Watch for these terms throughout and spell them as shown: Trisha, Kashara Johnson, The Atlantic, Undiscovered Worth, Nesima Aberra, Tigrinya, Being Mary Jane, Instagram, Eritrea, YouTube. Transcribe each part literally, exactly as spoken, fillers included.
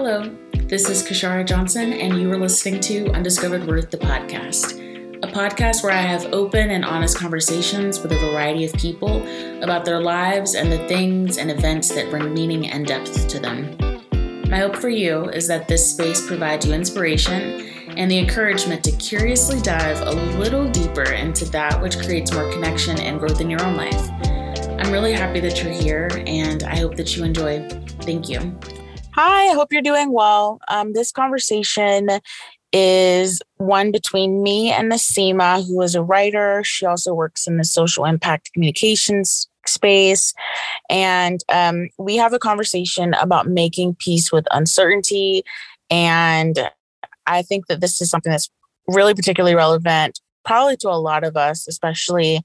Hello, this is Kashara Johnson, and you are listening to Undiscovered Worth, the podcast, a podcast where I have open and honest conversations with a variety of people about their lives and the things and events that bring meaning and depth to them. My hope for you is that this space provides you inspiration and the encouragement to curiously dive a little deeper into that which creates more connection and growth in your own life. I'm really happy that you're here, and I hope that you enjoy. Thank you. Hi, I hope you're doing well. Um, this conversation is one between me and Nesima, who is a writer. She also works in the social impact communications space. And um, we have a conversation about making peace with uncertainty. And I think that this is something that's really particularly relevant, probably to a lot of us, especially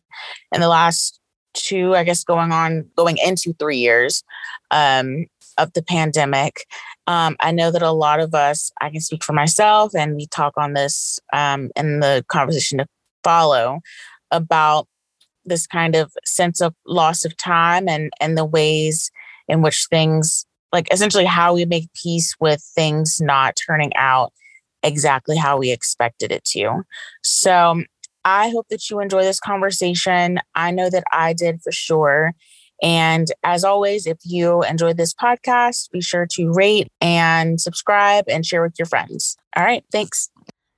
in the last two, I guess, going on, going into three years. Um, of the pandemic. Um, I know that a lot of us, I can speak for myself, and we talk on this um, in the conversation to follow about this kind of sense of loss of time and, and the ways in which things, like essentially how we make peace with things not turning out exactly how we expected it to. So I hope that you enjoy this conversation. I know that I did for sure. And as always, if you enjoyed this podcast, be sure to rate and subscribe and share with your friends. All right. Thanks.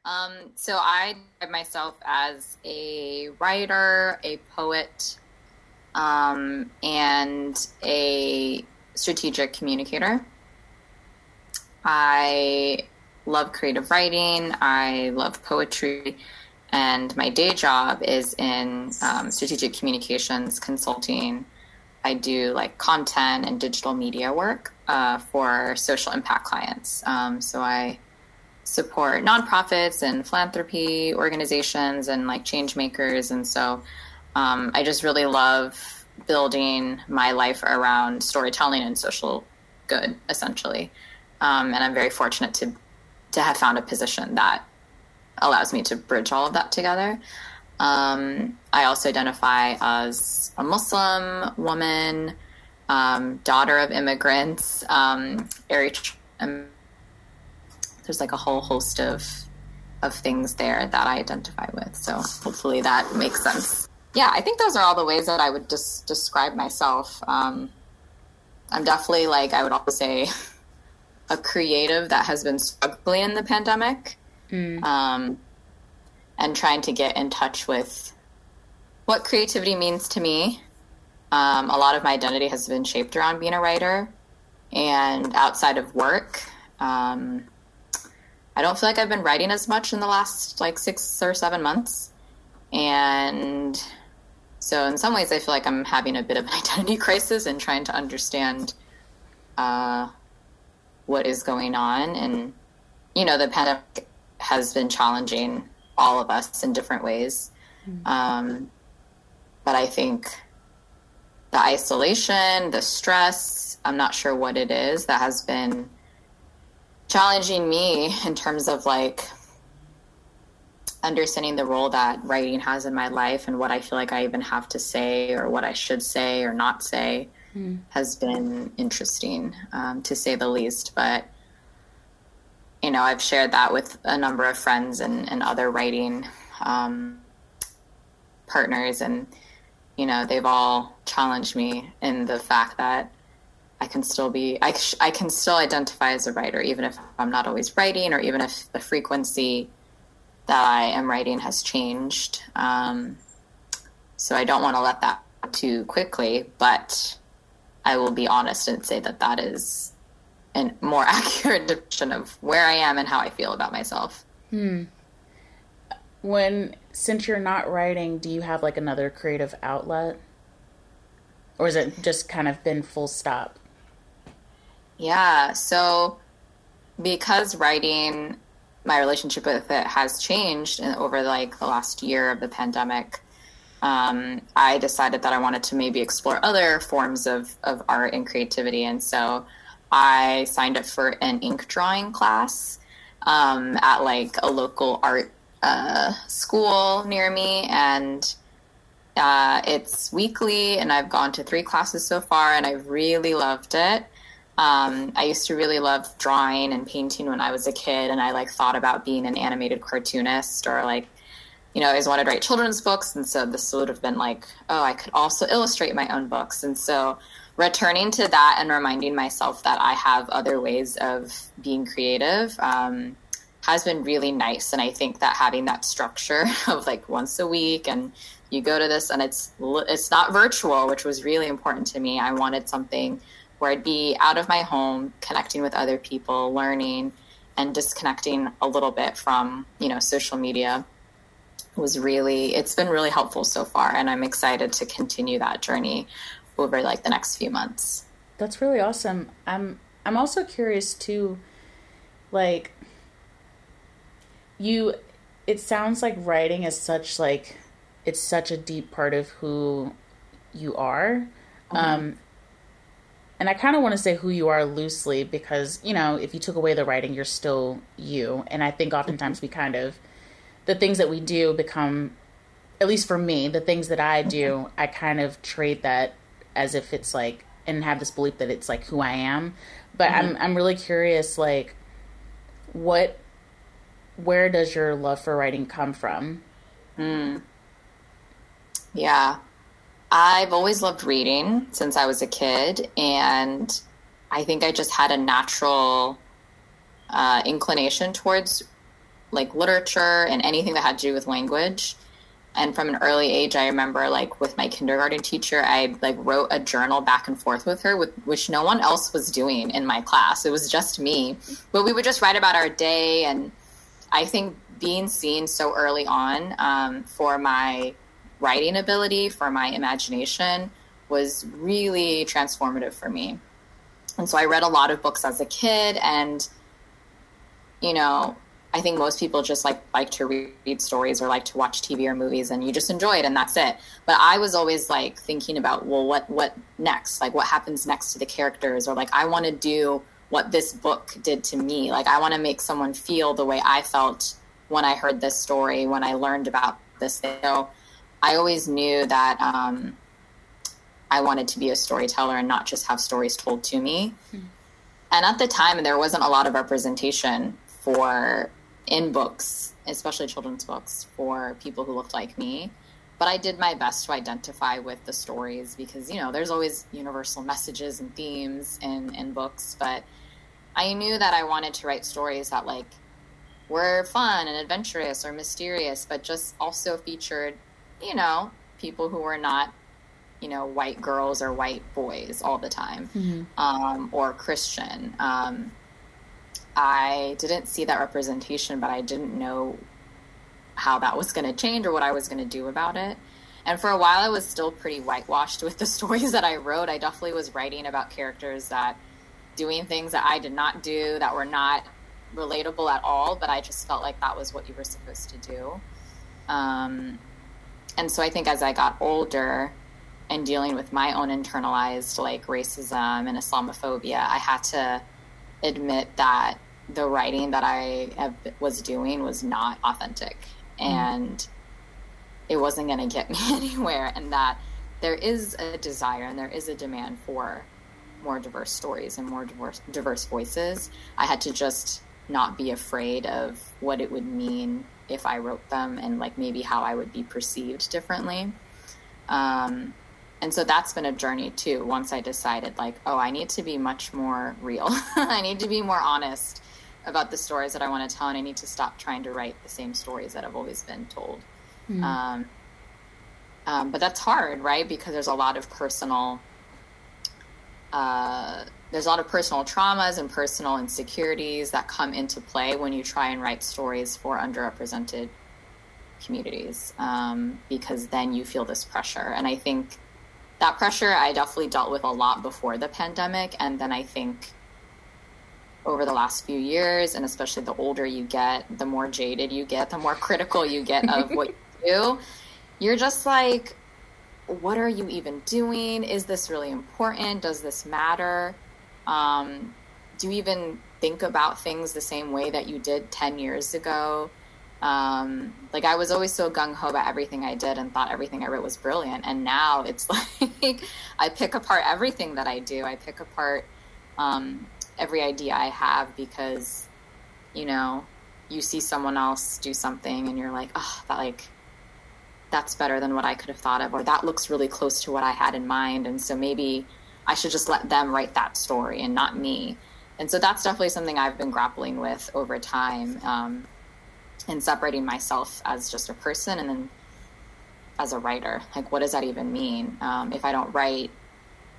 Um, so I describe myself as a writer, a poet, um, and a strategic communicator. I love creative writing. I love poetry. And my day job is in um, strategic communications consulting. I do like content and digital media work uh, for social impact clients. Um, so I support nonprofits and philanthropy organizations and like change makers. And so um, I just really love building my life around storytelling and social good, essentially. Um, and I'm very fortunate to to have found a position that allows me to bridge all of that together. Um, I also identify as a Muslim woman, um, daughter of immigrants, um, Eritrea. There's like a whole host of, of things there that I identify with. So hopefully that makes sense. Yeah. I think those are all the ways that I would just describe myself. Um, I'm definitely like, I would also say a creative that has been struggling in the pandemic. Mm. Um, and trying to get in touch with what creativity means to me. Um, a lot of my identity has been shaped around being a writer and outside of work. Um, I don't feel like I've been writing as much in the last like six or seven months. And so in some ways I feel like I'm having a bit of an identity crisis and trying to understand uh, what is going on. And, you know, the pandemic has been challenging all of us in different ways. Um, but I think the isolation, the stress, I'm not sure what it is that has been challenging me in terms of like understanding the role that writing has in my life and what I feel like I even have to say or what I should say or not say mm. has been interesting, um, to say the least. But you know, I've shared that with a number of friends and, and other writing um, partners, and, you know, they've all challenged me in the fact that I can still be, I, I can still identify as a writer, even if I'm not always writing or even if the frequency that I am writing has changed. Um, so I don't want to let that too quickly, but I will be honest and say that that is and more accurate depiction of where I am and how I feel about myself. Hmm. When, since you're not writing, do you have like another creative outlet? Or is it just kind of been full stop? Yeah. So because writing, my relationship with it has changed over like the last year of the pandemic. Um, I decided that I wanted to maybe explore other forms of, of art and creativity. And so I signed up for an ink drawing class um, at like a local art uh, school near me, and uh, it's weekly, and I've gone to three classes so far, and I really loved it. Um, I used to really love drawing and painting when I was a kid, and I like thought about being an animated cartoonist, or like, you know, I always wanted to write children's books, and so this would have been like, oh, I could also illustrate my own books. And so returning to that and reminding myself that I have other ways of being creative um, has been really nice. And I think that having that structure of like once a week and you go to this, and it's it's not virtual, which was really important to me. I wanted something where I'd be out of my home, connecting with other people, learning, and disconnecting a little bit from, you know, social media was really, it's been really helpful so far. And I'm excited to continue that journey over like the next few months. That's really awesome. I'm, I'm also curious too, like you, it sounds like writing is such like, it's such a deep part of who you are. Mm-hmm. Um, And I kind of want to say who you are loosely because, you know, if you took away the writing, you're still you. And I think oftentimes we kind of, the things that we do become, at least for me, the things that I do, I kind of trade that as if it's like, and have this belief that it's like who I am. But mm-hmm. I'm I'm really curious, like, what, where does your love for writing come from? Mm. Yeah. I've always loved reading since I was a kid, and I think I just had a natural uh, inclination towards like literature and anything that had to do with language. And from an early age, I remember like with my kindergarten teacher, I like wrote a journal back and forth with her, with, which no one else was doing in my class. It was just me, but we would just write about our day. And I think being seen so early on um, for my writing ability, for my imagination, was really transformative for me. And so I read a lot of books as a kid, and, you know, I think most people just like like to read, read stories or like to watch T V or movies, and you just enjoy it and that's it. But I was always like thinking about, well, what what next? Like what happens next to the characters, or like I want to do what this book did to me. Like I want to make someone feel the way I felt when I heard this story, when I learned about this thing. So I always knew that um, I wanted to be a storyteller and not just have stories told to me. Mm-hmm. And at the time, there wasn't a lot of representation for in books, especially children's books, for people who looked like me. But I did my best to identify with the stories because, you know, there's always universal messages and themes in, in books. But I knew that I wanted to write stories that, like, were fun and adventurous or mysterious, but just also featured, you know, people who were not, you know, white girls or white boys all the time, mm-hmm. um, or Christian. Um, I didn't see that representation, but I didn't know how that was going to change or what I was going to do about it. And for a while, I was still pretty whitewashed with the stories that I wrote. I definitely was writing about characters that doing things that I did not do, that were not relatable at all, but I just felt like that was what you were supposed to do. Um, And so I think as I got older and dealing with my own internalized like racism and Islamophobia, I had to admit that the writing that I have, was doing was not authentic, and it wasn't going to get me anywhere, and that there is a desire and there is a demand for more diverse stories and more diverse, diverse voices. I had to just not be afraid of what it would mean if I wrote them, and like maybe how I would be perceived differently. Um, and so that's been a journey too. Once I decided like, oh, I need to be much more real. I need to be more honest about the stories that I want to tell. And I need to stop trying to write the same stories that have always been told. Mm-hmm. Um, um, but that's hard, right? Because there's a lot of personal, uh, there's a lot of personal traumas and personal insecurities that come into play when you try and write stories for underrepresented communities, um, because then you feel this pressure. And I think that pressure I definitely dealt with a lot before the pandemic. And then I think over the last few years, and especially the older you get, the more jaded you get, the more critical you get of what you do, you're just like, what are you even doing? Is this really important? Does this matter? Um, do you even think about things the same way that you did ten years ago? Um, like I was always so gung-ho about everything I did and thought everything I wrote was brilliant. And now it's like I pick apart everything that I do. I pick apart um, every idea I have, because, you know, you see someone else do something and you're like, oh, that like, that's better than what I could have thought of, or that looks really close to what I had in mind. And so maybe I should just let them write that story and not me. And so that's definitely something I've been grappling with over time, um, and separating myself as just a person and then as a writer. Like, what does that even mean? Um, if I don't write,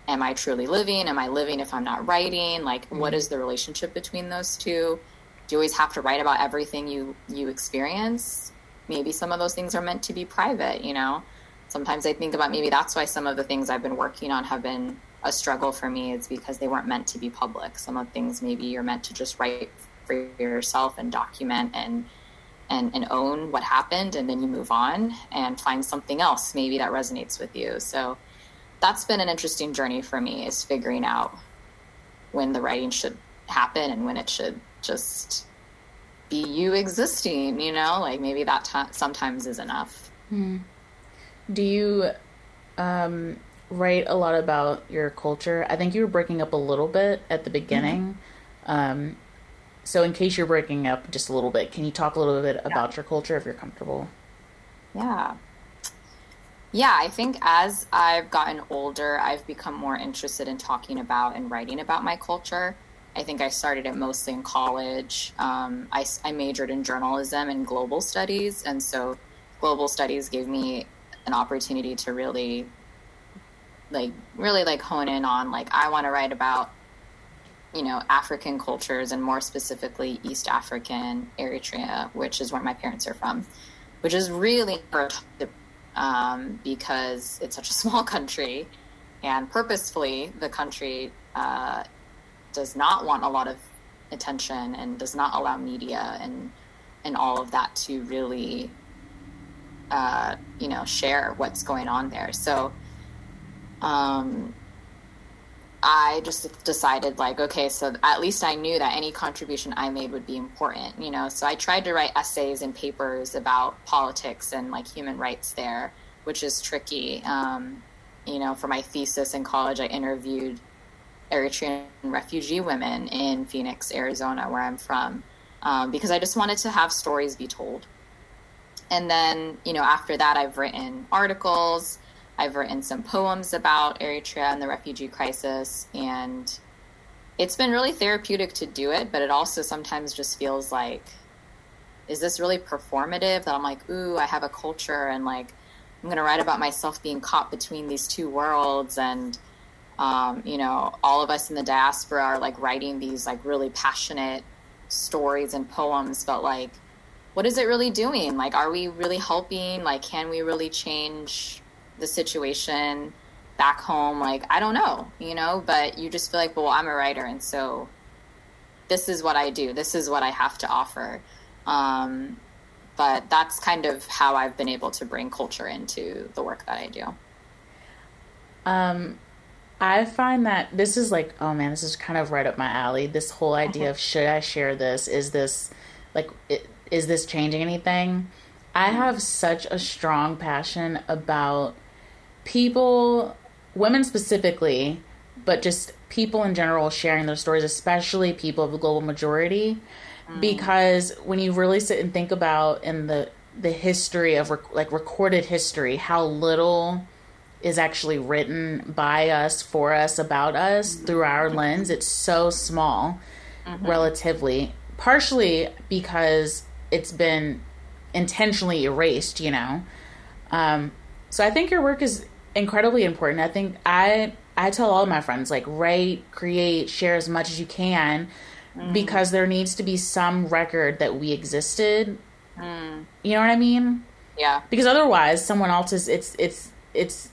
am I truly living? Am I living if I'm not writing? Like, what is the relationship between those two? Do you always have to write about everything you, you experience? Maybe some of those things are meant to be private, you know? Sometimes I think about maybe that's why some of the things I've been working on have been a struggle for me. It's because they weren't meant to be public. Some of the things maybe you're meant to just write for yourself and document and, and, and own what happened, and then you move on and find something else maybe that resonates with you. So that's been an interesting journey for me, is figuring out when the writing should happen and when it should just be you existing, you know, like maybe that t- sometimes is enough. Mm. Do you um, write a lot about your culture? I think you were breaking up a little bit at the beginning. Mm-hmm. Um, so in case you're breaking up just a little bit, can you talk a little bit yeah. about your culture if you're comfortable? Yeah. Yeah, I think as I've gotten older, I've become more interested in talking about and writing about my culture. I think I started it mostly in college. Um, I, I majored in journalism and global studies. And so global studies gave me an opportunity to really like, really like hone in on, like, I want to write about, you know, African cultures, and more specifically East African, Eritrea, which is where my parents are from, which is really um, because it's such a small country, and purposefully the country, uh, does not want a lot of attention and does not allow media and and all of that to really, uh, you know, share what's going on there. So um, I just decided, like, okay, so at least I knew that any contribution I made would be important, you know. So I tried to write essays and papers about politics and, like, human rights there, which is tricky. Um, you know, for my thesis in college, I interviewed Eritrean refugee women in Phoenix, Arizona, where I'm from, um, because I just wanted to have stories be told. And then, you know, after that, I've written articles, I've written some poems about Eritrea and the refugee crisis, and it's been really therapeutic to do it, but it also sometimes just feels like, is this really performative? That I'm like, ooh, I have a culture, and like, I'm going to write about myself being caught between these two worlds, and Um, you know, all of us in the diaspora are like writing these like really passionate stories and poems, but like, what is it really doing? Like, are we really helping? Like, can we really change the situation back home? Like, I don't know, you know, but you just feel like, well, I'm a writer, and so this is what I do. This is what I have to offer. Um, but that's kind of how I've been able to bring culture into the work that I do. Um, I find that this is like, oh man, this is kind of right up my alley. This whole idea of, should I share this? Is this like, it, is this changing anything? I have such a strong passion about people, women specifically, but just people in general sharing their stories, especially people of the global majority, mm. because when you really sit and think about in the, the history of rec- like recorded history, how little is actually written by us, for us, about us, through our lens. It's so small, mm-hmm. relatively, partially because it's been intentionally erased, you know? Um, so I think your work is incredibly important. I think I, I tell all of my friends, like, write, create, share as much as you can, mm. because there needs to be some record that we existed. Mm. You know what I mean? Yeah. Because otherwise someone else is, it's, it's, it's,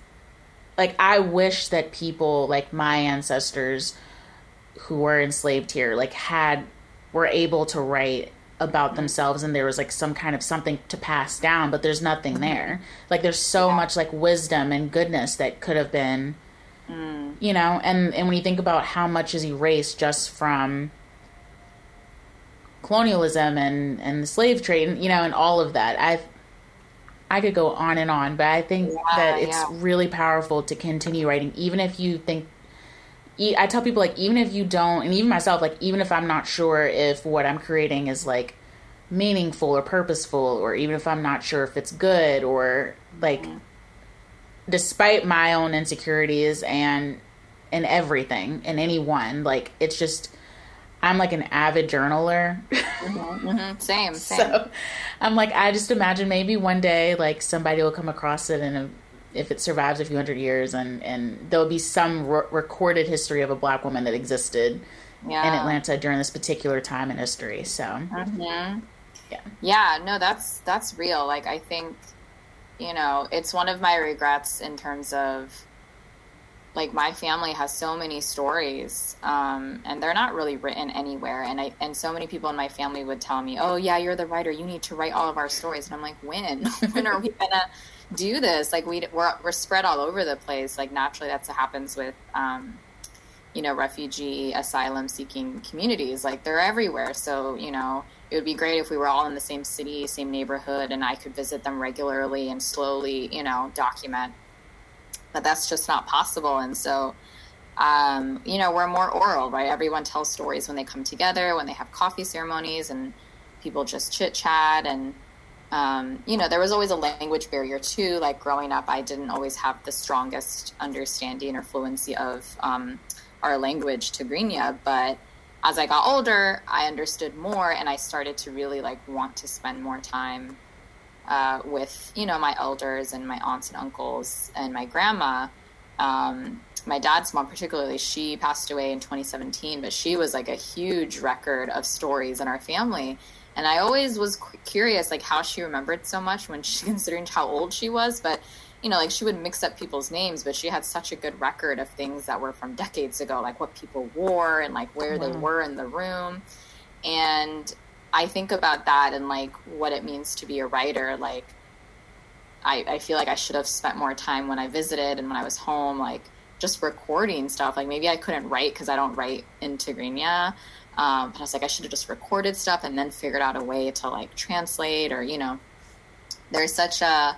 like, I wish that people, like, my ancestors who were enslaved here, like, had, were able to write about mm-hmm. themselves, and there was, like, some kind of something to pass down, but there's nothing there. Like, there's so yeah. much, like, wisdom and goodness that could have been, mm. you know? And, and when you think about how much is erased just from colonialism and, and the slave trade, and, you know, and all of that, I've, I could go on and on, but I think yeah, that it's yeah. really powerful to continue writing, even if you think e- I tell people, like, even if you don't, and even myself, like, even if I'm not sure if what I'm creating is, like, meaningful or purposeful, or even if I'm not sure if it's good, or, like, mm-hmm. despite my own insecurities and in everything, in anyone, like, it's just, I'm, like, an avid journaler. Mm-hmm. Mm-hmm. Same, same. So, I'm, like, I just imagine maybe one day, like, somebody will come across it and if it survives a few hundred years, and, and there'll be some re- recorded history of a Black woman that existed yeah. in Atlanta during this particular time in history. So, mm-hmm. yeah. Yeah, no, that's, that's real. Like, I think, you know, it's one of my regrets in terms of, like, my family has so many stories, um, and they're not really written anywhere. And I, and so many people in my family would tell me, oh yeah, you're the writer, you need to write all of our stories. And I'm like, when, when are we gonna do this? Like, we, we're, we're spread all over the place. Like, naturally that's what happens with, um, you know, refugee asylum seeking communities. Like, they're everywhere. So, you know, it would be great if we were all in the same city, same neighborhood, and I could visit them regularly and slowly, you know, document, but that's just not possible. And so, um, you know, we're more oral, right? Everyone tells stories when they come together, when they have coffee ceremonies and people just chit chat. And, um, you know, there was always a language barrier too. Like, growing up, I didn't always have the strongest understanding or fluency of, um, our language, Tigrinya, but as I got older, I understood more, and I started to really, like, want to spend more time uh, with, you know, my elders and my aunts and uncles and my grandma. Um, my dad's mom, particularly, she passed away in twenty seventeen, but she was, like, a huge record of stories in our family. And I always was curious, like, how she remembered so much when she, considering how old she was, but, you know, like, she would mix up people's names, but she had such a good record of things that were from decades ago, like what people wore and, like, where wow. they were in the room. And I think about that and, like, what it means to be a writer. Like, I, I feel like I should have spent more time when I visited and when I was home, like, just recording stuff. Like, maybe I couldn't write because I don't write in Tigrinya. Um, but I was like, I should have just recorded stuff and then figured out a way to, like, translate, or, you know, there's such a,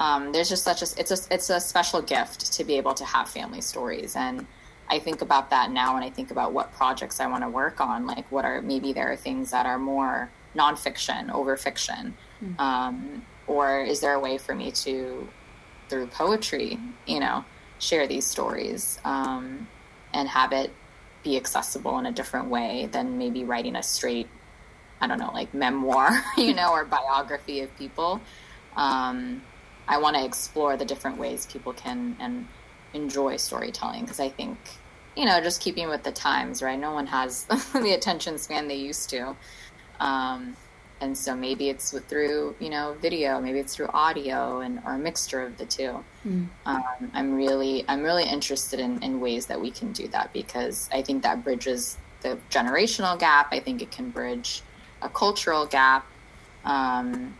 Um, there's just such a, it's a, it's a special gift to be able to have family stories. And I think about that now when I think about what projects I want to work on, like, what are, maybe there are things that are more nonfiction over fiction. Mm-hmm. Um, or is there a way for me to, through poetry, you know, share these stories, um, and have it be accessible in a different way than maybe writing a straight, I don't know, like, memoir, you know, or biography of people. Um, I want to explore the different ways people can and enjoy storytelling, because I think, you know, just keeping with the times, right? No one has the attention span they used to. Um, and so maybe it's through, you know, video, maybe it's through audio, and or a mixture of the two. Mm. Um, I'm really, I'm really interested in, in ways that we can do that, because I think that bridges the generational gap. I think it can bridge a cultural gap. Um,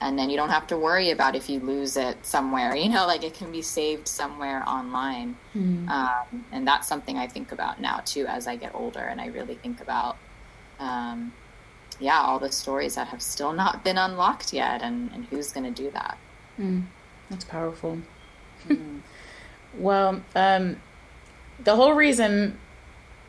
And then you don't have to worry about if you lose it somewhere, you know, like, it can be saved somewhere online. Mm-hmm. Um, and that's something I think about now too, as I get older, and I really think about, um, yeah, all the stories that have still not been unlocked yet, and, and who's going to do that. Mm. That's powerful. Mm. Well, um, the whole reason,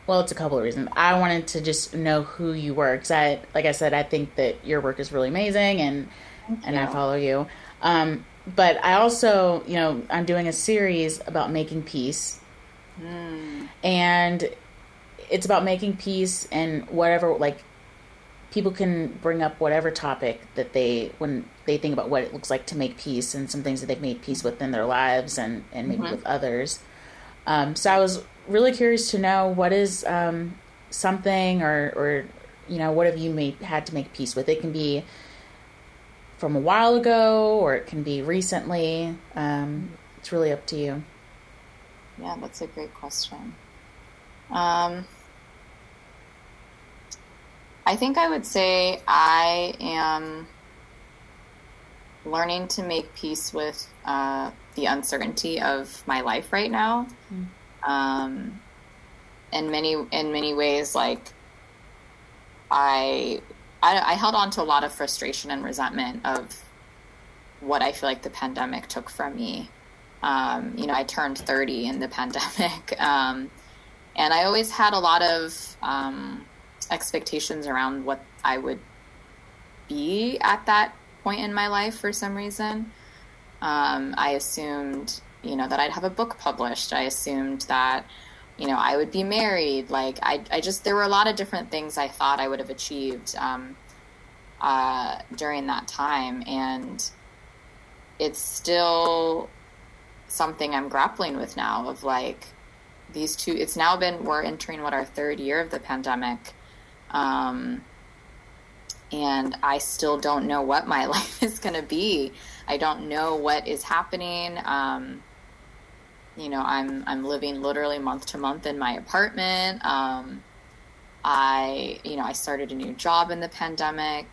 well, it's a couple of reasons. I wanted to just know who you were, because I, like I said, I think that your work is really amazing, and and yeah. I follow you. Um, but I also, you know, I'm doing a series about making peace. Mm. And it's about making peace, and whatever, like, people can bring up whatever topic that they, when they think about what it looks like to make peace, and some things that they've made peace with in their lives, and, and maybe mm-hmm. with others. Um, so I was really curious to know what is um, something or, or, you know, what have you made, had to make peace with? It can be from a while ago, or it can be recently. Um, it's really up to you. Yeah, that's a great question. Um, I think I would say I am learning to make peace with uh, the uncertainty of my life right now. Mm-hmm. Um, in many, in many ways, like, I... I, I held on to a lot of frustration and resentment of what I feel like the pandemic took from me. Um, you know, I turned thirty in the pandemic, um, And I always had a lot of um, expectations around what I would be at that point in my life for some reason. Um, I assumed, you know, that I'd have a book published. I assumed that, you know, I would be married. Like, I, I just, there were a lot of different things I thought I would have achieved um, uh, during that time. And it's still something I'm grappling with now of like, these two, it's now been, we're entering what, our third year of the pandemic. Um, and I still don't know what my life is going to be. I don't know what is happening. Um, you know, I'm, I'm living literally month to month in my apartment. Um, I, you know, I started a new job in the pandemic,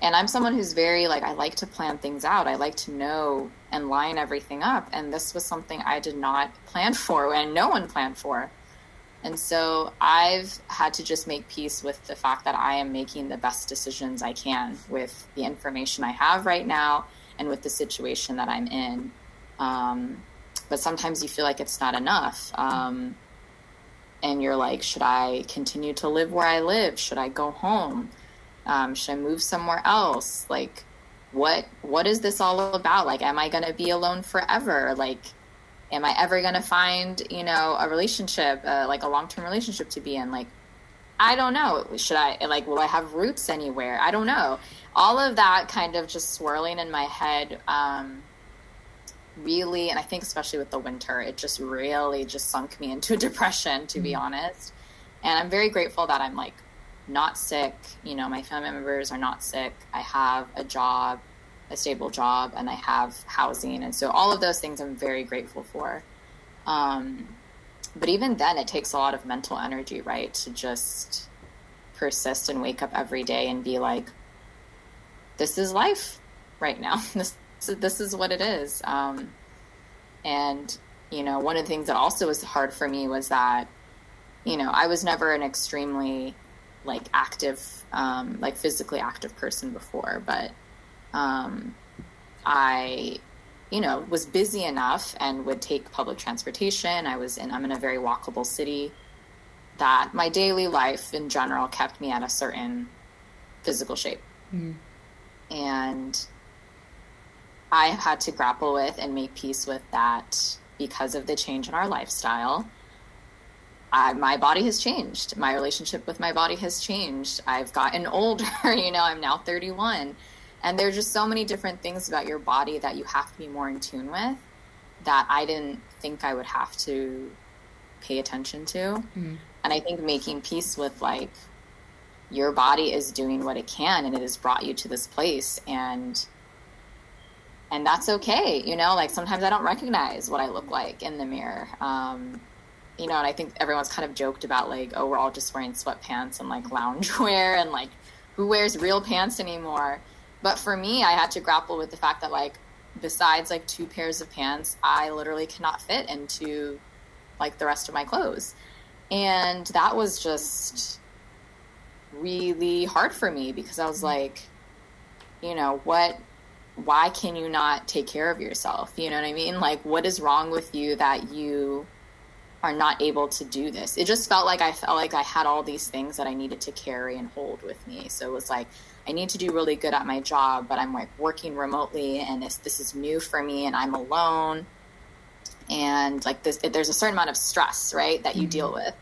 and I'm someone who's very like, I like to plan things out. I like to know and line everything up. And this was something I did not plan for, and no one planned for. And so I've had to just make peace with the fact that I am making the best decisions I can with the information I have right now and with the situation that I'm in. Um, but sometimes you feel like it's not enough. Um, and you're like, should I continue to live where I live? Should I go home? Um, should I move somewhere else? Like, what, what is this all about? Like, am I going to be alone forever? Like, am I ever going to find, you know, a relationship, uh, like a long-term relationship to be in? Like, I don't know. Should I, like, will I have roots anywhere? I don't know. All of that kind of just swirling in my head, um, really, and I think especially with the winter, it just really just sunk me into depression, to be honest. And I'm very grateful that I'm, like, not sick. You know, my family members are not sick. I have a job. a stable job, and I have housing. And so all of those things I'm very grateful for. Um, but even then, it takes a lot of mental energy, right? To just persist and wake up every day and be like, this is life right now. this, this is what it is. Um, and, you know, one of the things that also was hard for me was that, you know, I was never an extremely like active, um, like physically active person before, but Um, I, you know, was busy enough and would take public transportation. I was in, I'm in a very walkable city, that my daily life in general kept me at a certain physical shape. Mm. And I had to grapple with and make peace with that because of the change in our lifestyle. I, my body has changed. My relationship with my body has changed. I've gotten older, you know, I'm now thirty-one. And there's just so many different things about your body that you have to be more in tune with that I didn't think I would have to pay attention to. Mm-hmm. And I think making peace with like, your body is doing what it can and it has brought you to this place, and, and that's okay. You know, like sometimes I don't recognize what I look like in the mirror. Um, you know, and I think everyone's kind of joked about like, oh, we're all just wearing sweatpants and like loungewear and like who wears real pants anymore? But for me, I had to grapple with the fact that, like, besides, like, two pairs of pants, I literally cannot fit into, like, the rest of my clothes. And that was just really hard for me because I was like, you know, what, why can you not take care of yourself? You know what I mean? Like, what is wrong with you that you are not able to do this? It just felt like I felt like I had all these things that I needed to carry and hold with me. So it was like, I need to do really good at my job, but I'm like working remotely and this, this is new for me and I'm alone. And like this, there's a certain amount of stress, right, that you mm-hmm. deal with.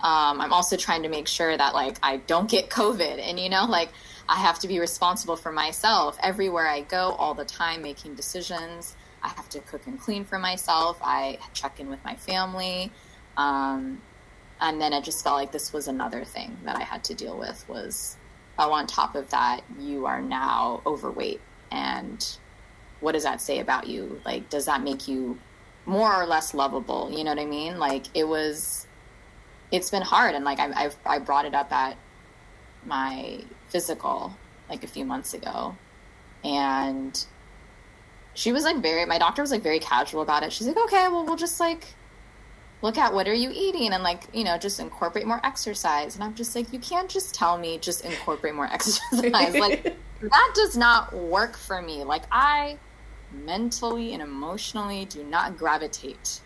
Um, I'm also trying to make sure that like, I don't get COVID, and, you know, like I have to be responsible for myself everywhere I go all the time, making decisions. I have to cook and clean for myself. I check in with my family. Um, and then I just felt like this was another thing that I had to deal with was, oh, on top of that, you are now overweight. And what does that say about you? Like, does that make you more or less lovable? You know what I mean? Like it was, it's been hard. And like, I I've, I brought it up at my physical, like a few months ago. And she was like very, my doctor was like very casual about it. She's like, okay, well, we'll just like, look at what are you eating and like, you know, just incorporate more exercise. And I'm just like, you can't just tell me just incorporate more exercise. Like that does not work for me. Like I mentally and emotionally do not gravitate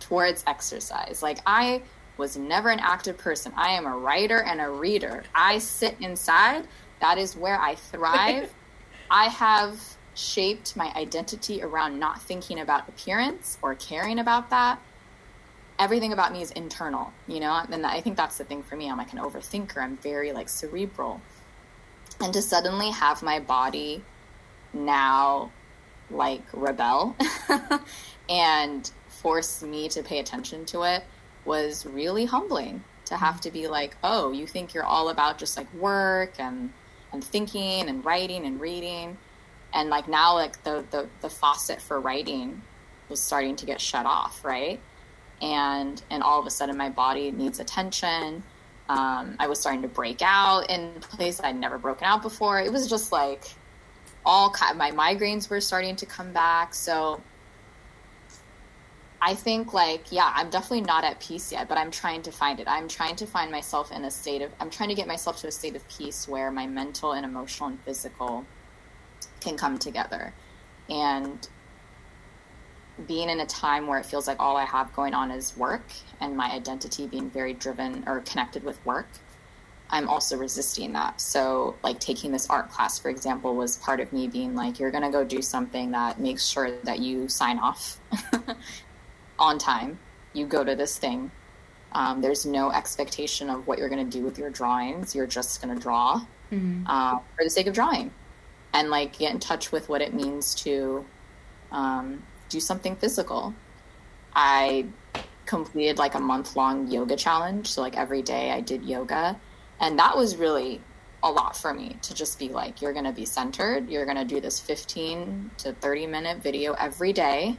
towards exercise. Like I was never an active person. I am a writer and a reader. I sit inside. That is where I thrive. I have shaped my identity around not thinking about appearance or caring about that. Everything about me is internal, you know? And I think that's the thing for me. I'm like an overthinker. I'm very like cerebral. And to suddenly have my body now like rebel and force me to pay attention to it was really humbling, to have to be like, oh, you think you're all about just like work and, and thinking and writing and reading. And like now, like the, the, the faucet for writing was starting to get shut off. Right. And, and all of a sudden my body needs attention. Um, I was starting to break out in places I'd never broken out before. It was just like all kind, my migraines were starting to come back. So I think like, yeah, I'm definitely not at peace yet, but I'm trying to find it. I'm trying to find myself in a state of, I'm trying to get myself to a state of peace where my mental and emotional and physical can come together. And being in a time where it feels like all I have going on is work and my identity being very driven or connected with work, I'm also resisting that. So like taking this art class, for example, was part of me being like, you're going to go do something that makes sure that you sign off on time. You go to this thing. Um, there's no expectation of what you're going to do with your drawings. You're just going to draw mm-hmm. uh, for the sake of drawing, and like get in touch with what it means to, um, do something physical. I completed like a month long yoga challenge. So like every day I did yoga, and that was really a lot for me to just be like, you're going to be centered. You're going to do this fifteen to thirty minute video every day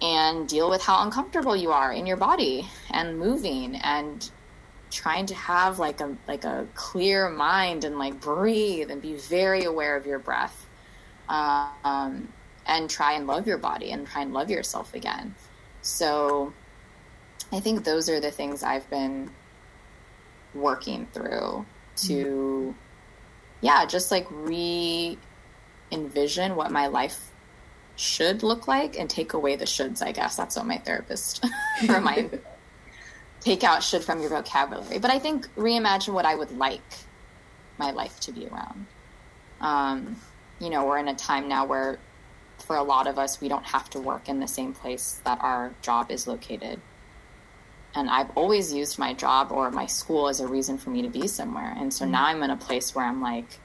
and deal with how uncomfortable you are in your body and moving and trying to have like a, like a clear mind and like breathe and be very aware of your breath. Um, and try and love your body and try and love yourself again. So I think those are the things I've been working through to, yeah, just like re-envision what my life should look like and take away the shoulds, I guess. That's what my therapist reminds me. Take out should from your vocabulary. But I think reimagine what I would like my life to be around. Um, you know, we're in a time now where for a lot of us, we don't have to work in the same place that our job is located. And I've always used my job or my school as a reason for me to be somewhere. And so now I'm in a place where I'm like,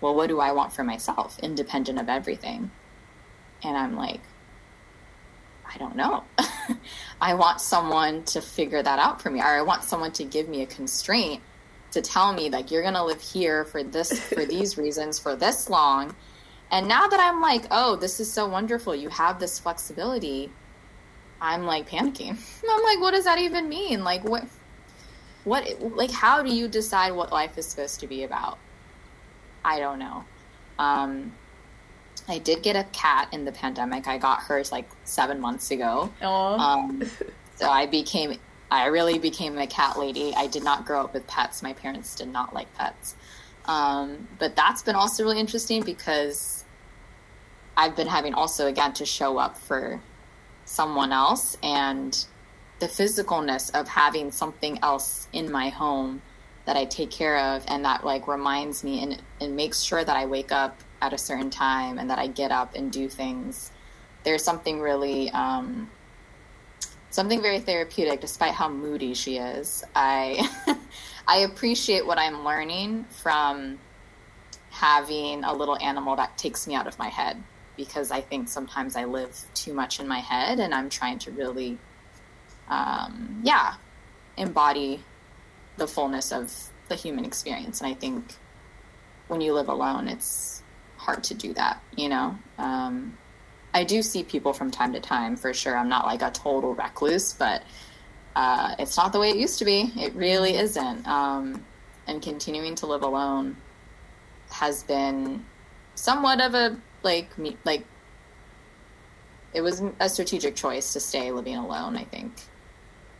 well, what do I want for myself, independent of everything? And I'm like, I don't know. I want someone to figure that out for me. Or I want someone to give me a constraint to tell me, like, you're going to live here for this, for these reasons, for this long. And now that I'm like, oh, this is so wonderful, you have this flexibility, I'm like panicking. I'm like, what does that even mean? Like, what, what, like, how do you decide what life is supposed to be about? I don't know. Um, I did get a cat in the pandemic. I got hers like seven months ago. Um, so I became, I really became a cat lady. I did not grow up with pets. My parents did not like pets. Um, but that's been also really interesting because I've been having also, again, to show up for someone else, and the physicalness of having something else in my home that I take care of. And that like reminds me and, and makes sure that I wake up at a certain time and that I get up and do things. There's something really, um, something very therapeutic, despite how moody she is. I, I appreciate what I'm learning from having a little animal that takes me out of my head, because I think sometimes I live too much in my head, and I'm trying to really, um, yeah, embody the fullness of the human experience. And I think when you live alone, it's hard to do that, you know? Um, I do see people from time to time, for sure. I'm not like a total recluse, but Uh, it's not the way it used to be. It really isn't. Um, and continuing to live alone has been somewhat of a, like, me, like, it was a strategic choice to stay living alone, I think,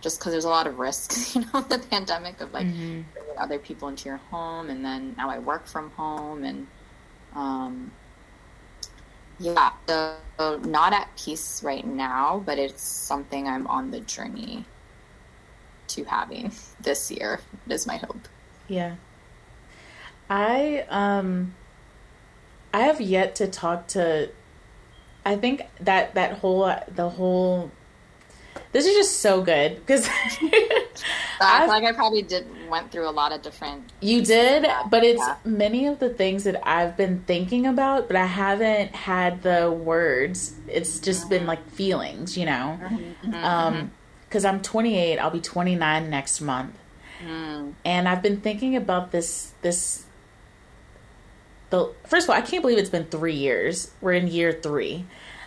just because there's a lot of risks, you know, the pandemic of, like, mm-hmm. bringing other people into your home. And then now I work from home, and, um, yeah, so, so not at peace right now, but it's something I'm on the journey to having this year is my hope. Yeah. I, um, I have yet to talk to, I think that, that whole, the whole, this is just so good because I feel like I probably did went through a lot of different. You did, but it's yeah. many of the things that I've been thinking about, but I haven't had the words. It's just mm-hmm. been like feelings, you know, mm-hmm. um, because I'm twenty-eight, I'll be twenty-nine next month. Mm. And I've been thinking about this, this, the, first of all, I can't believe it's been three years. We're in year three.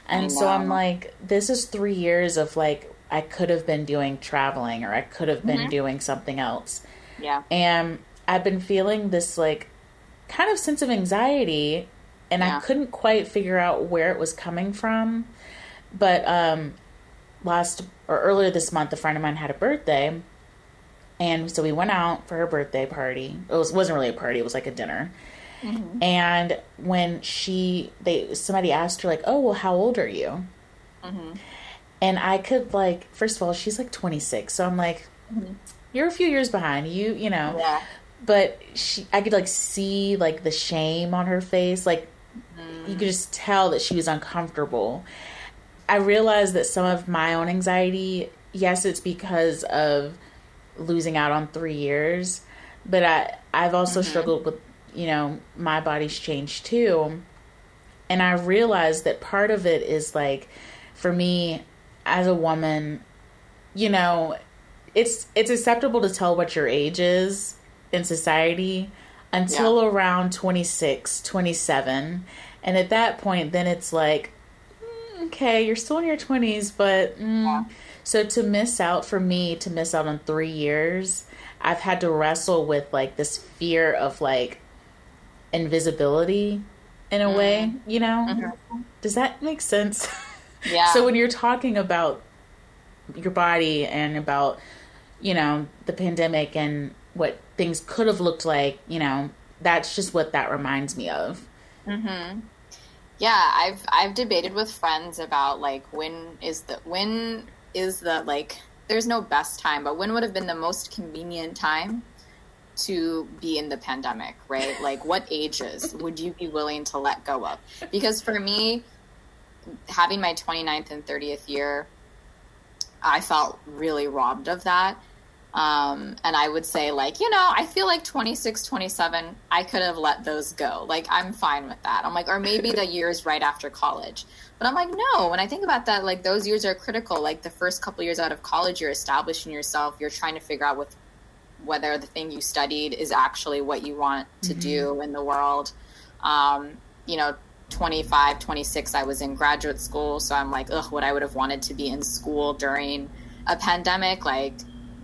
And oh, wow. so I'm like, this is three years of like, I could have been doing traveling or I could have been mm-hmm. doing something else. Yeah. And I've been feeling this like kind of sense of anxiety and yeah. I couldn't quite figure out where it was coming from. But um, last or earlier this month, a friend of mine had a birthday. And so we went out for her birthday party. It was, wasn't really a party. It was like a dinner. Mm-hmm. And when she, they, somebody asked her like, oh, well, how old are you? Mm-hmm. And I could like, first of all, she's like twenty-six. So I'm like, mm-hmm. you're a few years behind you, you know, yeah. but she, I could like see like the shame on her face. Like mm-hmm. you could just tell that she was uncomfortable. I realized that some of my own anxiety, yes, it's because of losing out on three years, but I, I've also mm-hmm. struggled with, you know, my body's changed too. And I realized that part of it is like, for me as a woman, you know, it's, it's acceptable to tell what your age is in society until yeah. around twenty-six, twenty-seven. And at that point, then it's like, mm, okay, you're still in your twenties, but mm, yeah. So to miss out, for me, to miss out on three years, I've had to wrestle with, like, this fear of, like, invisibility in a mm. way, you know? Mm-hmm. Does that make sense? Yeah. So when you're talking about your body and about, you know, the pandemic and what things could have looked like, you know, that's just what that reminds me of. Mm-hmm. Yeah, I've I've debated with friends about, like, when is the – when – is that like there's no best time, but when would have been the most convenient time to be in the pandemic, right? Like what ages would you be willing to let go of? Because for me, having my twenty-ninth and thirtieth year, I felt really robbed of that. Um, and I would say like, you know, I feel like twenty-six, twenty-seven, I could have let those go. Like, I'm fine with that. I'm like, or maybe the years right after college. But I'm like, no, when I think about that, like those years are critical. Like the first couple years out of college, you're establishing yourself. You're trying to figure out with whether the thing you studied is actually what you want to mm-hmm. do in the world. Um, you know, twenty-five, twenty-six, I was in graduate school. So I'm like, ugh, what I would have wanted to be in school during a pandemic. Like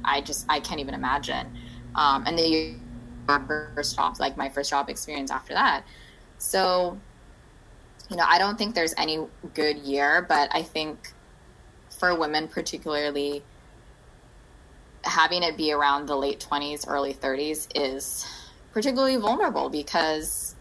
I just, I can't even imagine. Um, and then my first job, like my first job experience after that. So you know, I don't think there's any good year, but I think for women particularly, having it be around the late twenties, early thirties is particularly vulnerable because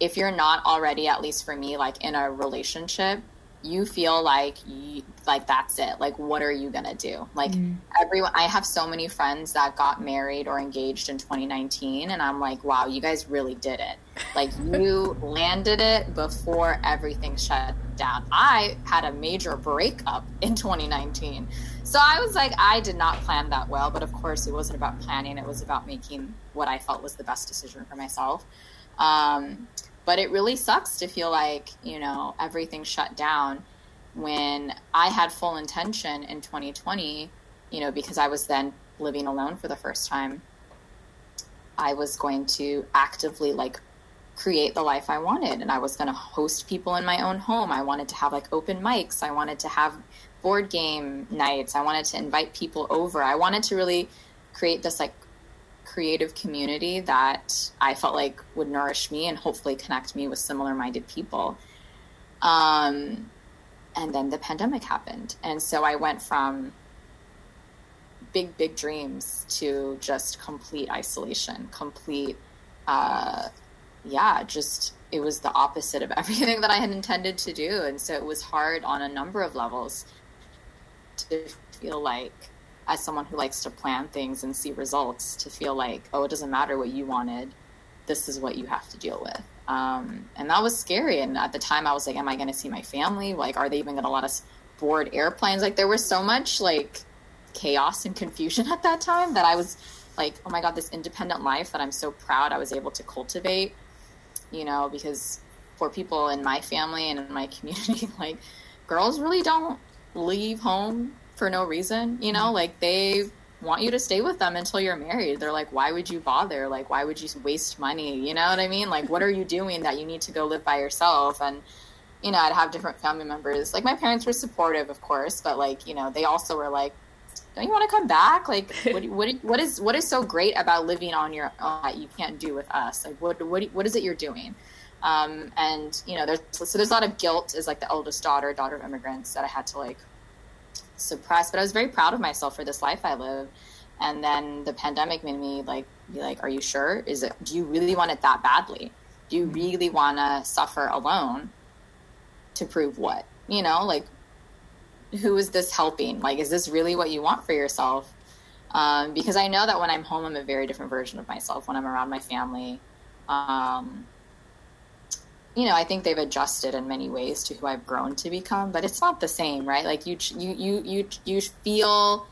if you're not already, at least for me, like in a relationship, you feel like, you, like that's it. Like, what are you going to do? Like mm. everyone, I have so many friends that got married or engaged in twenty nineteen and I'm like, wow, you guys really did it. Like you landed it before everything shut down. I had a major breakup in twenty nineteen. So I was like, I did not plan that well, but of course it wasn't about planning. It was about making what I felt was the best decision for myself. Um, But it really sucks to feel like, you know, everything shut down when I had full intention in twenty twenty, you know, because I was then living alone for the first time. I was going to actively like create the life I wanted and I was going to host people in my own home. I wanted to have like open mics. I wanted to have board game nights. I wanted to invite people over. I wanted to really create this like creative community that I felt like would nourish me and hopefully connect me with similar-minded people. Um, and then the pandemic happened. And so I went from big, big dreams to just complete isolation, complete, uh, yeah, just it was the opposite of everything that I had intended to do. And so it was hard on a number of levels to feel like as someone who likes to plan things and see results, to feel like, oh, it doesn't matter what you wanted, this is what you have to deal with. Um, and that was scary. And at the time I was like, am I going to see my family? Like, are they even going to let us board airplanes? Like, there was so much like chaos and confusion at that time that I was like, oh my God, this independent life that I'm so proud I was able to cultivate, you know, because for people in my family and in my community, like, girls really don't leave home for no reason, you know, like they want you to stay with them until you're married. They're like, why would you bother? Like, why would you waste money? You know what I mean? Like, what are you doing that you need to go live by yourself? And, you know, I'd have different family members. Like, my parents were supportive, of course, but like, you know, they also were like, don't you want to come back? Like, what, what, what is, what is so great about living on your own that you can't do with us? Like, what, what, what is it you're doing? Um, and you know, there's, so there's a lot of guilt as like the eldest daughter, daughter of immigrants, that I had to like suppress, but I was very proud of myself for this life I live. And then the pandemic made me like, be like, are you sure? Is it, do you really want it that badly? Do you really want to suffer alone to prove what, you know, like, who is this helping? Like, is this really what you want for yourself? Um, because I know that when I'm home, I'm a very different version of myself when I'm around my family. Um, you know, I think they've adjusted in many ways to who I've grown to become, but it's not the same, right? Like you, you, you, you, you feel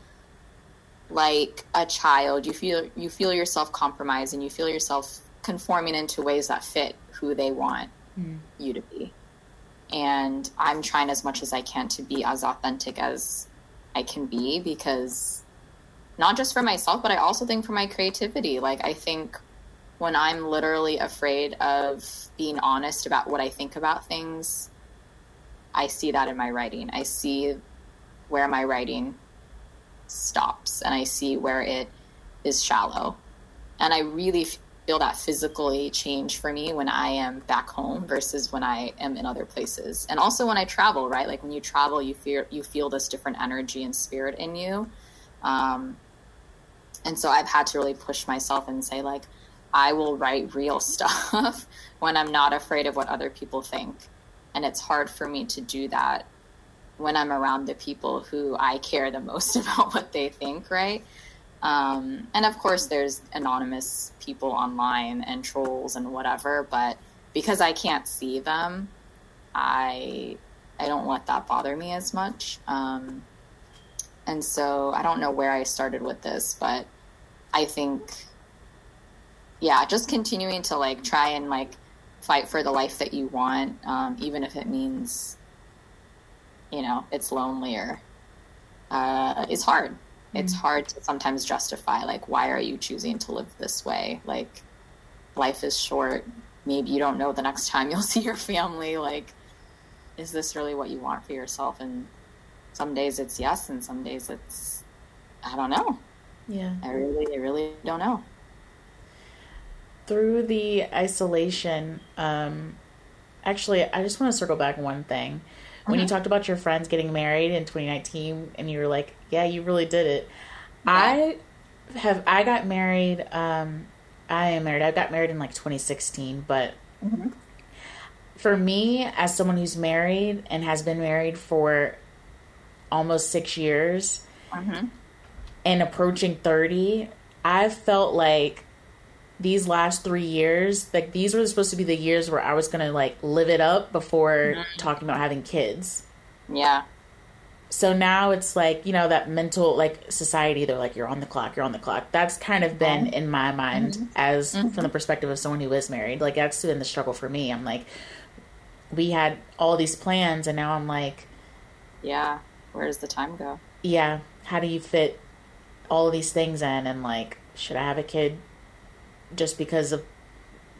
like a child, you feel, you feel yourself compromised, and you feel yourself conforming into ways that fit who they want mm. you to be. And I'm trying as much as I can to be as authentic as I can be, because not just for myself, but I also think for my creativity. Like, I think when I'm literally afraid of being honest about what I think about things, I see that in my writing. I see where my writing stops, and I see where it is shallow. And I really feel that physically change for me when I am back home versus when I am in other places. And also when I travel, right? Like when you travel, you feel, you feel this different energy and spirit in you. Um, and so I've had to really push myself and say like, I will write real stuff when I'm not afraid of what other people think. And it's hard for me to do that when I'm around the people who I care the most about what they think, right? Um, and of course there's anonymous people online and trolls and whatever, but because I can't see them, I, I don't let that bother me as much. Um, and so I don't know where I started with this, but I think, yeah, just continuing to like try and like fight for the life that you want. Um, even if it means, you know, it's lonelier, uh, it's hard. It's hard to sometimes justify, like, why are you choosing to live this way? Like, life is short. Maybe you don't know the next time you'll see your family. Like, is this really what you want for yourself? And some days it's yes, and some days it's, I don't know. Yeah. I really, I really don't know. Through the isolation, um, actually, I just want to circle back one thing. When you talked about your friends getting married in twenty nineteen and you were like, yeah, you really did it. Yeah. I have, I got married. Um, I am married. I got married in like twenty sixteen, but mm-hmm. for me as someone who's married and has been married for almost six years mm-hmm. and approaching thirty, I felt like these last three years, like these were supposed to be the years where I was going to like live it up before mm-hmm. talking about having kids. Yeah. So now it's like, you know, that mental, like society, they're like, you're on the clock, you're on the clock. That's kind of been in my mind mm-hmm. as mm-hmm. from the perspective of someone who is married, like that's been the struggle for me. I'm like, we had all these plans and now I'm like, yeah, where does the time go? Yeah. How do you fit all of these things in? And like, should I have a kid just because of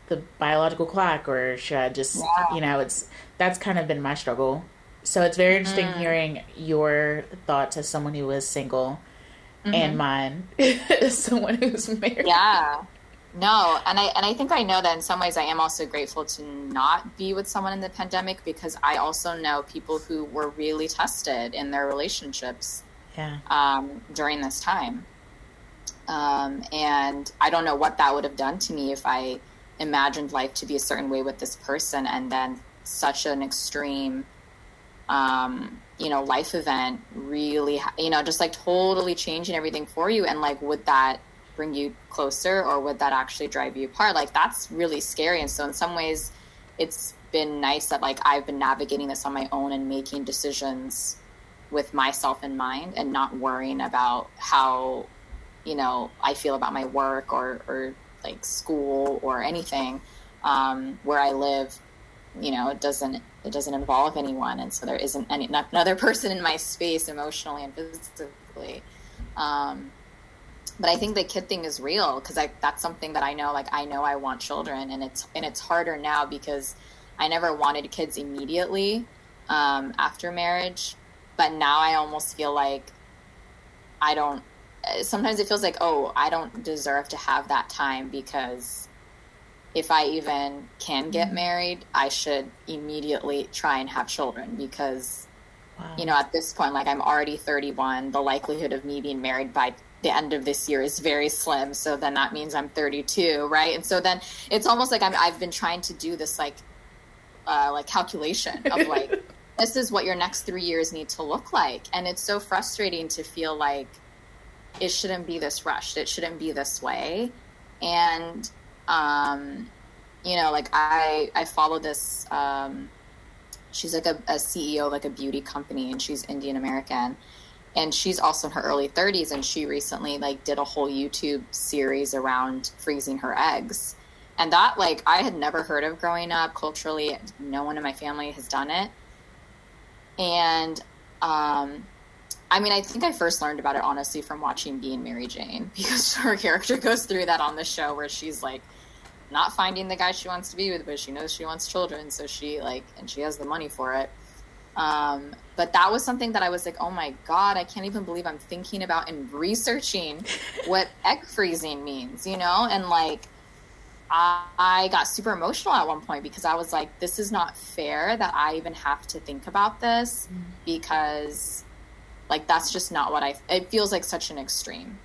the biological clock, or should I just, yeah. you know, it's, that's kind of been my struggle. So it's very interesting mm. hearing your thoughts as someone who is single mm-hmm. and mine as someone who's married. Yeah, no. And I, and I think I know that in some ways I am also grateful to not be with someone in the pandemic, because I also know people who were really tested in their relationships yeah. um, during this time. Um, and I don't know what that would have done to me if I imagined life to be a certain way with this person, and then such an extreme, um, you know, life event really, you know, just like totally changing everything for you. And like, would that bring you closer, or would that actually drive you apart? Like, that's really scary. And so in some ways it's been nice that like I've been navigating this on my own and making decisions with myself in mind and not worrying about how, you know, I feel about my work or, or like school or anything. Um, where I live, you know, it doesn't, it doesn't involve anyone. And so there isn't any, not another person in my space emotionally and physically. Um, but I think the kid thing is real, because I, that's something that I know, like, I know I want children, and it's, and it's harder now because I never wanted kids immediately, um, after marriage. But now I almost feel like I don't, sometimes it feels like, oh, I don't deserve to have that time, because if I even can get married, I should immediately try and have children, because, wow. you know, at this point, like, I'm already thirty-one. The likelihood of me being married by the end of this year is very slim. So then that means I'm thirty-two, right? And so then it's almost like I'm, I've been trying to do this, like, uh, like calculation of, like, this is what your next three years need to look like. And it's so frustrating to feel like it shouldn't be this rushed. It shouldn't be this way. And um, you know, like I, I follow this, um, she's like a, a C E O of like a beauty company, and she's Indian American, and she's also in her early thirties. And she recently like did a whole YouTube series around freezing her eggs. And that, like, I had never heard of growing up culturally. No one in my family has done it. And, um, I mean, I think I first learned about it, honestly, from watching Being Mary Jane, because her character goes through that on the show, where she's like not finding the guy she wants to be with, but she knows she wants children. So she like, and she has the money for it. Um, but that was something that I was like, oh my God, I can't even believe I'm thinking about and researching what egg freezing means, you know? And like, I, I got super emotional at one point, because I was like, this is not fair that I even have to think about this, mm-hmm. because like, that's just not what I, it feels like such an extreme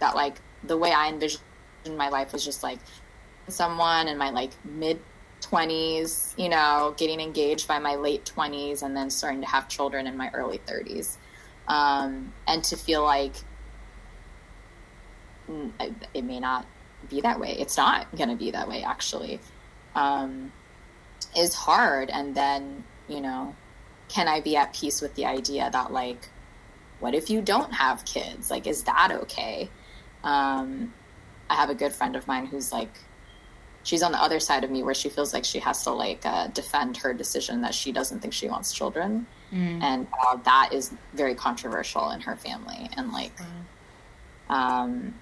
that like the way I envisioned my life was just like someone in my like mid twenties, you know, getting engaged by my late twenties, and then starting to have children in my early thirties. Um, and to feel like it may not be that way. It's not going to be that way, actually, um, is hard. And then, you know, can I be at peace with the idea that like, what if you don't have kids? Like, is that okay? Um, I have a good friend of mine who's like, she's on the other side of me, where she feels like she has to like uh, defend her decision that she doesn't think she wants children. Mm. And uh, that is very controversial in her family. And like, mm. um,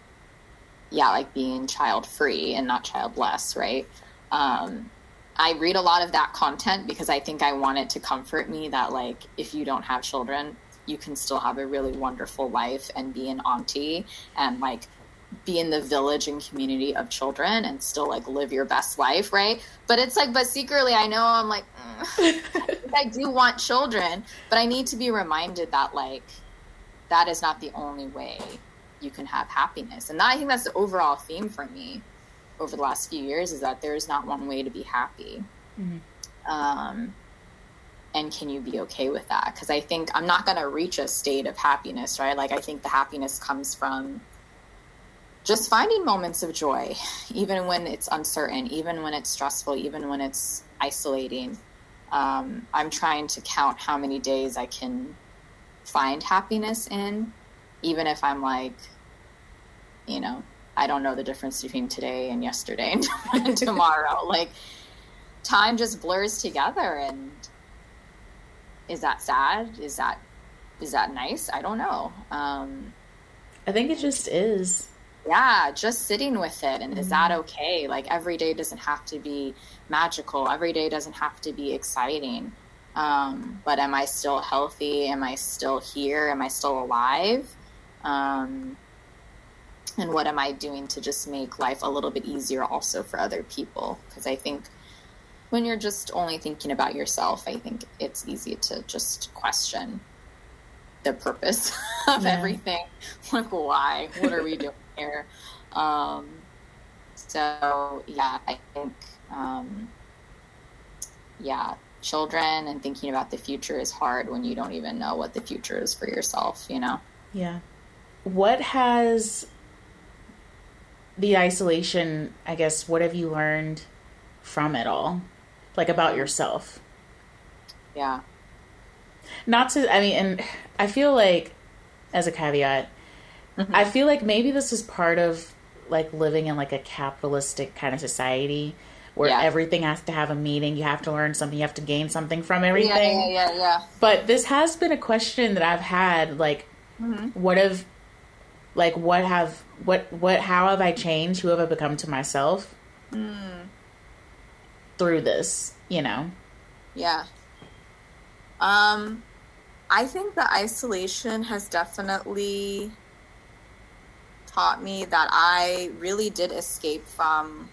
yeah, like being child free and not childless, right? Um, I read a lot of that content because I think I want it to comfort me that like, if you don't have children, you can still have a really wonderful life and be an auntie and like be in the village and community of children and still like live your best life. Right. But it's like, but secretly I know I'm like, mm, I, I do want children, but I need to be reminded that like, that is not the only way you can have happiness. And that, I think that's the overall theme for me over the last few years, is that there is not one way to be happy. Mm-hmm. Um, And can you be okay with that? Because I think I'm not going to reach a state of happiness, right? Like, I think the happiness comes from just finding moments of joy, even when it's uncertain, even when it's stressful, even when it's isolating. Um, I'm trying to count how many days I can find happiness in, even if I'm like, you know, I don't know the difference between today and yesterday and tomorrow. Like, time just blurs together, and is that sad? Is that, is that nice? I don't know. Um, I think it just is. Yeah. Just sitting with it. And mm-hmm. is that okay? Like, every day doesn't have to be magical. Every day doesn't have to be exciting. Um, but am I still healthy? Am I still here? Am I still alive? Um, and what am I doing to just make life a little bit easier also for other people? Because I think, when you're just only thinking about yourself, I think it's easy to just question the purpose of yeah. everything. Like, why? What are we doing here? Um, so, yeah, I think, um, yeah, children and thinking about the future is hard when you don't even know what the future is for yourself, you know? Yeah. What has the isolation, I guess, what have you learned from it all? Like about yourself? Yeah. Not to, I mean, and I feel like, as a caveat, mm-hmm. I feel like maybe this is part of like living in like a capitalistic kind of society where yeah. everything has to have a meaning. You have to learn something. You have to gain something from everything. Yeah, yeah, yeah. yeah. But this has been a question that I've had, like, mm-hmm. what have, like, what have, what, what, how have I changed? Who have I become to myself mm. through this, you know? Yeah. Um, I think the isolation has definitely taught me that I really did escape from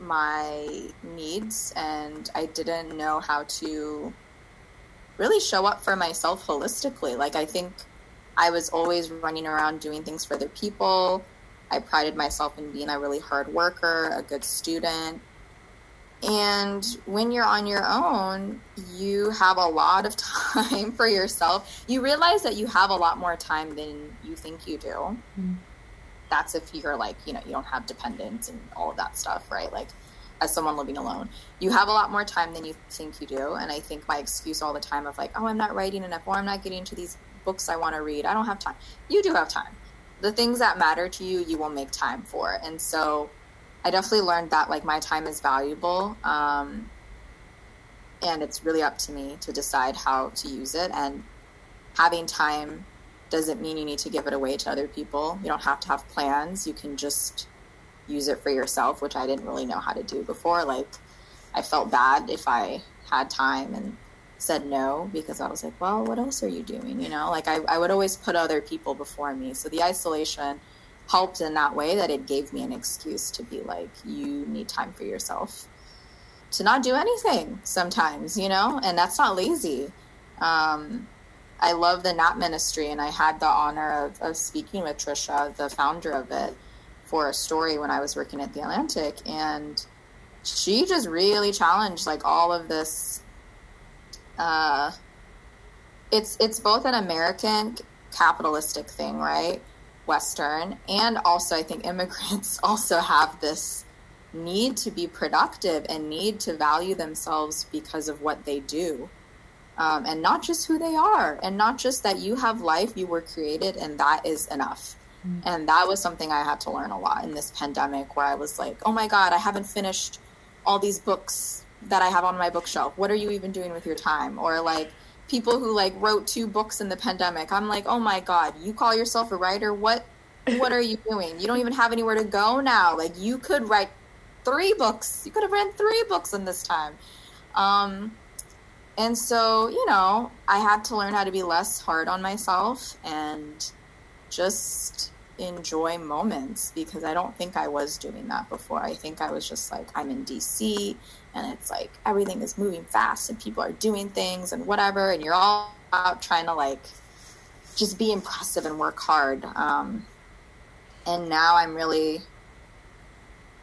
my needs, and I didn't know how to really show up for myself holistically. Like, I think I was always running around doing things for other people. I prided myself in being a really hard worker, a good student. And when you're on your own, you have a lot of time for yourself. You realize that you have a lot more time than you think you do. Mm-hmm. That's if you're like, you know, you don't have dependents and all of that stuff, right? Like, as someone living alone, you have a lot more time than you think you do. And I think my excuse all the time of like, oh, I'm not writing enough, or I'm not getting to these books I want to read, I don't have time. You do have time. The things that matter to you, you will make time for. And so I definitely learned that, like, my time is valuable, um, and it's really up to me to decide how to use it. And having time doesn't mean you need to give it away to other people. You don't have to have plans. You can just use it for yourself, which I didn't really know how to do before. Like, I felt bad if I had time and said no, because I was like, well, what else are you doing? You know, like, I, I would always put other people before me. So the isolation helped in that way, that it gave me an excuse to be like, you need time for yourself, to not do anything sometimes, you know? And that's not lazy. Um, I love the N A P ministry, and I had the honor of, of speaking with Trisha, the founder of it, for a story when I was working at The Atlantic. And she just really challenged like all of this. Uh, it's, it's both an American capitalistic thing, right? Western, and also I think immigrants also have this need to be productive and need to value themselves because of what they do, um, and not just who they are, and not just that you have life, you were created, and that is enough. Mm-hmm. And that was something I had to learn a lot in this pandemic, where I was like, oh my God, I haven't finished all these books that I have on my bookshelf. What are you even doing with your time? Or like, people who like wrote two books in the pandemic. I'm like, oh my God, you call yourself a writer? What, what are you doing? You don't even have anywhere to go now. Like, you could write three books. You could have written three books in this time. Um, and so, you know, I had to learn how to be less hard on myself and just enjoy moments, because I don't think I was doing that before. I think I was just like, I'm in D C, and it's like everything is moving fast and people are doing things and whatever, and you're all out trying to like just be impressive and work hard. Um, and now I'm really,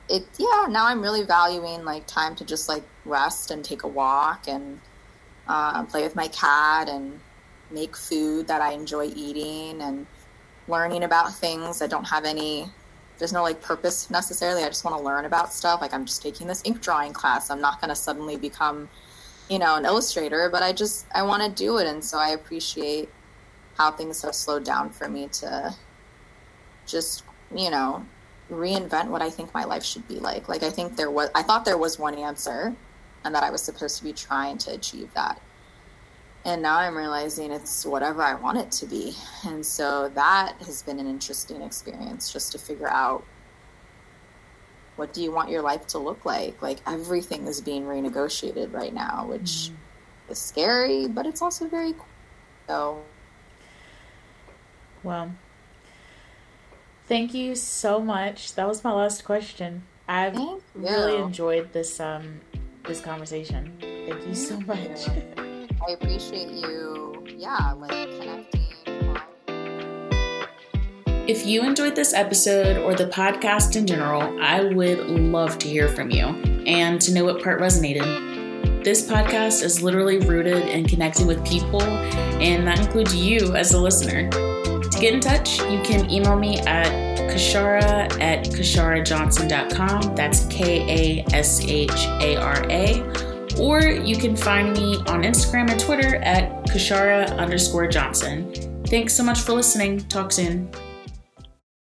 it, yeah, now I'm really valuing like time to just like rest and take a walk and uh, play with my cat and make food that I enjoy eating, and learning about things that don't have any, there's no like purpose necessarily. I just want to learn about stuff. Like, I'm just taking this ink drawing class. I'm not going to suddenly become, you know, an illustrator, but I just, I want to do it. And so I appreciate how things have slowed down for me to just, you know, reinvent what I think my life should be like. Like, I think there was, I thought there was one answer, and that I was supposed to be trying to achieve that. And now I'm realizing it's whatever I want it to be. And so that has been an interesting experience, just to figure out, what do you want your life to look like? Like, everything is being renegotiated right now, which mm. is scary, but it's also very cool. So. Well, thank you so much. That was my last question. I've really enjoyed this, um, this conversation. Thank you so much. Yeah. I appreciate you, yeah, like connecting. If you enjoyed this episode or the podcast in general, I would love to hear from you and to know what part resonated. This podcast is literally rooted in connecting with people, and that includes you as a listener. To get in touch, you can email me at kashara at kashara johnson dot com. That's K A S H A R A. Or you can find me on Instagram and Twitter at kashara underscore johnson. Thanks so much for listening. Talk soon.